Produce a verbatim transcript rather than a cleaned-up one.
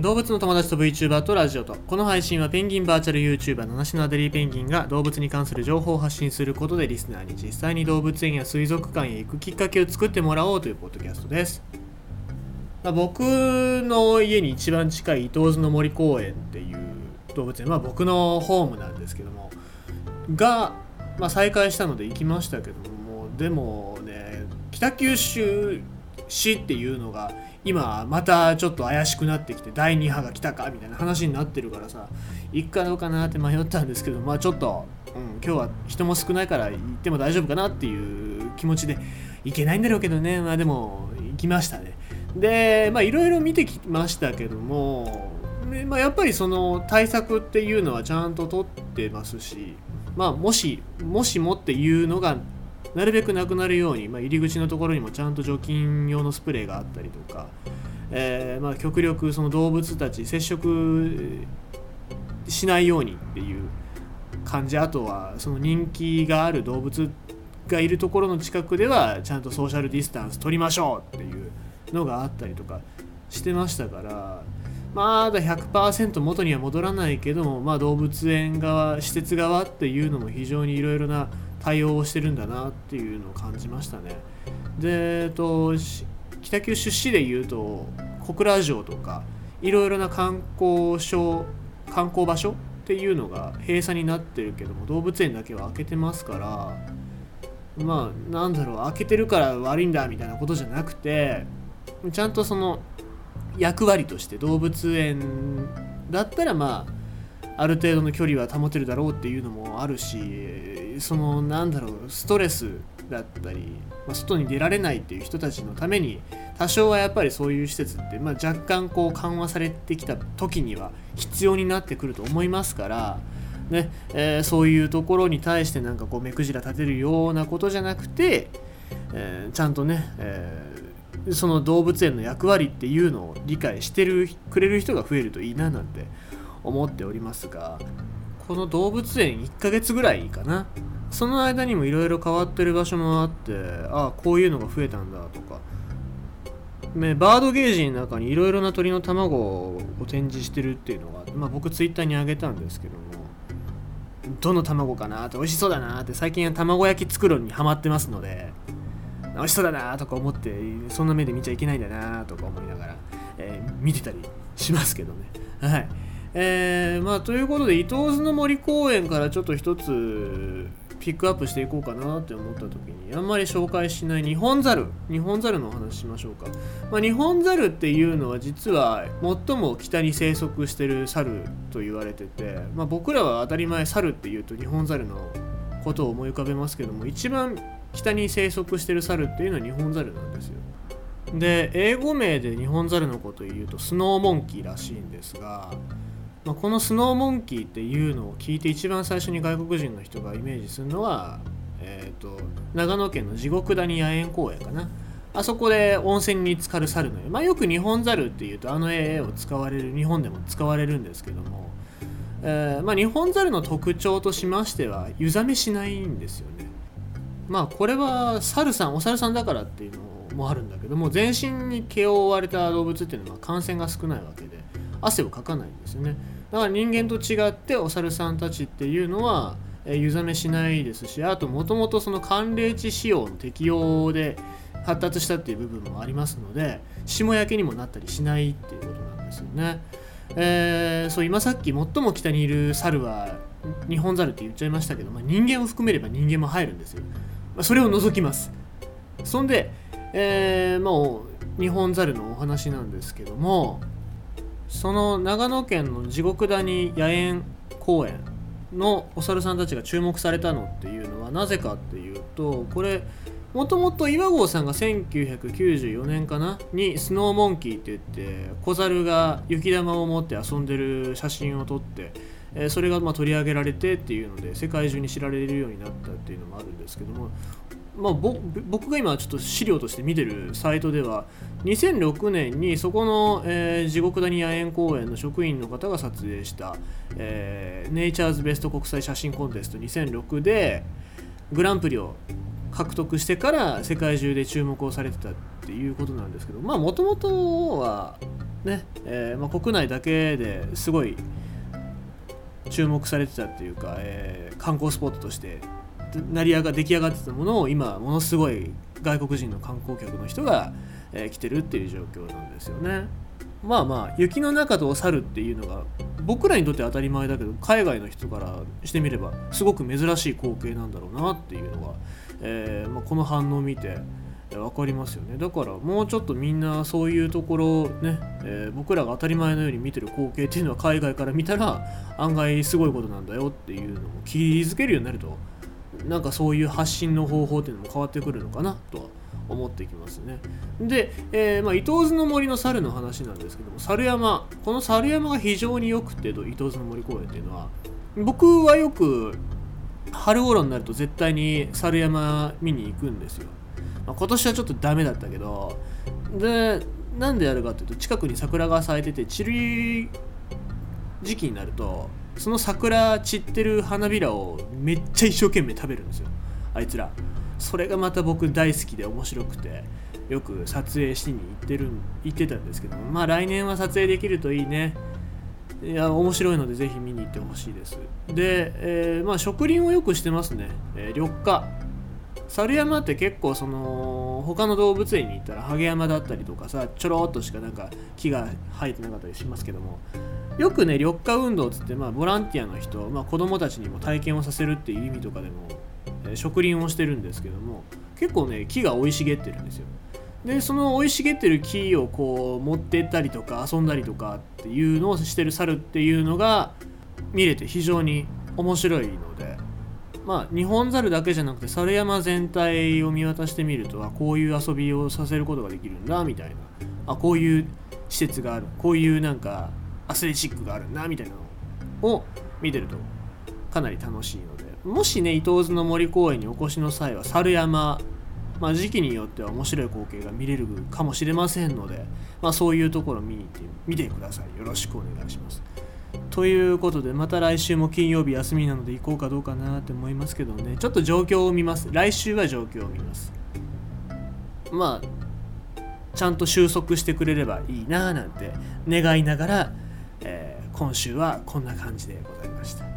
動物の友達と VTuber とラジオと。この配信はペンギンバーチャル YouTuber ナナシのアデリーペンギンが動物に関する情報を発信することで、リスナーに実際に動物園や水族館へ行くきっかけを作ってもらおうというポッドキャストです。まあ、僕の家に一番近い伊東津の森公園っていう動物園、まあ、僕のホームなんですけどもが、まあ、再開したので行きましたけども、もうでもね、北九州市っていうのが今またちょっと怪しくなってきて、だいに波が来たかみたいな話になってるからさ、行くかどうかなって迷ったんですけど、まあちょっと、うん、今日は人も少ないから行っても大丈夫かなっていう気持ちで、行けないんだろうけどね、まあでも行きましたね。で、まあいろいろ見てきましたけども、まあ、やっぱりその対策っていうのはちゃんと取ってますし、まあもしもしもっていうのがなるべくなくなるように、まあ、入り口のところにもちゃんと除菌用のスプレーがあったりとか、えーまあ、極力その動物たち接触しないようにっていう感じ、あとはその人気がある動物がいるところの近くではちゃんとソーシャルディスタンス取りましょうっていうのがあったりとかしてましたから、まだ ひゃくパーセント 元には戻らないけども、まあ、動物園側、施設側っていうのも非常にいろいろな対応をしてるんだなっていうのを感じましたね。で、えっと、北九州市でいうと小倉城とかいろいろな観光所、観光場所っていうのが閉鎖になってるけども、動物園だけは開けてますから、まあなんだろう、開けてるから悪いんだみたいなことじゃなくて、ちゃんとその役割として動物園だったらまあある程度の距離は保てるだろうっていうのもあるし、そのなんだろう、ストレスだったり、まあ、外に出られないっていう人たちのために多少はやっぱりそういう施設って、まあ、若干こう緩和されてきた時には必要になってくると思いますから、ねえー、そういうところに対してなんかこう目くじら立てるようなことじゃなくて、えー、ちゃんとね、えー、その動物園の役割っていうのを理解してるくれる人が増えるといいななんて思っておりますが、この動物園いっかげつぐらいかな、その間にもいろいろ変わってる場所もあって、ああこういうのが増えたんだとか、ね、バードゲージの中にいろいろな鳥の卵を展示してるっていうのがあって、まあ、僕ツイッターにあげたんですけども、どの卵かなって、美味しそうだなって、最近は卵焼き作るのにハマってますので、美味しそうだなとか思って、そんな目で見ちゃいけないんだなとか思いながら、えー、見てたりしますけどね。はい、えーまあ、ということで伊東津の森公園からちょっと一つピックアップしていこうかなって思った時に、あんまり紹介しないニホンザルニホンザルのお話しましょうか。まあ、ニホンザルっていうのは実は最も北に生息してるサルと言われてて、まあ、僕らは当たり前サルっていうとニホンザルのことを思い浮かべますけども、一番北に生息してるサルっていうのはニホンザルなんですよ。で、英語名でニホンザルのことを言うとスノーモンキーらしいんですが、まあ、このスノーモンキーっていうのを聞いて一番最初に外国人の人がイメージするのは、えー、と長野県の地獄谷野園公園かな、あそこで温泉に浸かる猿の絵、まあ、よくニホンザルっていうとあの絵を使われる、日本でも使われるんですけども、えーまあ、ニホンザルの特徴としましては湯冷めしないんですよね。まあこれは猿さんお猿さんだからっていうのもあるんだけども、全身に毛を覆われた動物っていうのは感染が少ないわけで汗をかかないんですよね。だから人間と違ってお猿さんたちっていうのは湯冷めしないですし、あともともとその寒冷地仕様の適用で発達したっていう部分もありますので、霜焼けにもなったりしないっていうことなんですよね。えー、そう今さっき最も北にいる猿はニホンザルって言っちゃいましたけど、まあ、人間を含めれば人間も入るんですよ。まあ、それを除きます。そんで、えー、もうニホンザルのお話なんですけども、その長野県の地獄谷野園公園のお猿さんたちが注目されたのっていうのはなぜかっていうと、これもともと岩合さんがせんきゅうひゃくきゅうじゅうよねんかなにスノーモンキーって言って小猿が雪玉を持って遊んでる写真を撮って、えそれがまあ取り上げられてっていうので世界中に知られるようになったっていうのもあるんですけども、まあ、僕が今ちょっと資料として見てるサイトではにせんろくねんにそこの、えー、地獄谷野園公園の職員の方が撮影した、えー、ネイチャーズベスト国際写真コンテストにせんろくでグランプリを獲得してから世界中で注目をされてたっていうことなんですけど、まあもともとはねえーまあ、国内だけですごい注目されてたっていうか、えー、観光スポットとして成り上が出来上がってたものを今ものすごい外国人の観光客の人が、えー、来てるっていう状況なんですよね。まあまあ雪の中と去るっていうのが僕らにとって当たり前だけど、海外の人からしてみればすごく珍しい光景なんだろうなっていうのが、えーまあ、この反応を見て分かりますよね。だからもうちょっとみんなそういうところをね、えー、僕らが当たり前のように見てる光景っていうのは海外から見たら案外すごいことなんだよっていうのも気づけるようになると、なんかそういう発信の方法っていうのも変わってくるのかなとは思ってきますね。で、えーまあ、伊東津の森の猿の話なんですけども、猿山、この猿山が非常によくて、伊東津の森公園っていうのは僕はよく春頃になると絶対に猿山見に行くんですよ。まあ、今年はちょっとダメだったけど、でなんでやるかというと、近くに桜が咲いてて散る時期になるとその桜散ってる花びらをめっちゃ一生懸命食べるんですよ、あいつら。それがまた僕大好きで面白くて、よく撮影しに行ってる行ってたんですけども、まあ来年は撮影できるといいね。いや面白いのでぜひ見に行ってほしいです。で、えー、まあ植林をよくしてますね、えー、緑化。猿山って結構その他の動物園に行ったらハゲ山だったりとかさ、ちょろっとしかなんか木が生えてなかったりしますけども、よくね緑化運動つって、まあボランティアの人、まあ、子供たちにも体験をさせるっていう意味とかでも、えー、植林をしてるんですけども、結構ね木が生い茂ってるんですよ。でその生い茂ってる木をこう持ってったりとか遊んだりとかっていうのをしてる猿っていうのが見れて非常に面白いので、まあ、日本猿だけじゃなくて猿山全体を見渡してみると、あ、こういう遊びをさせることができるんだみたいな、あ、こういう施設がある、こういうなんかアスレチックがあるんだみたいなのを見てるとかなり楽しいので、もしね伊東津の森公園にお越しの際は猿山、まあ、時期によっては面白い光景が見れるかもしれませんので、まあ、そういうところ見に行ってみてください。よろしくお願いします。ということで、また来週も金曜日休みなので行こうかどうかなって思いますけどね、ちょっと状況を見ます。来週は状況を見ます。まあちゃんと収束してくれればいいななんて願いながら、えー、今週はこんな感じでございました。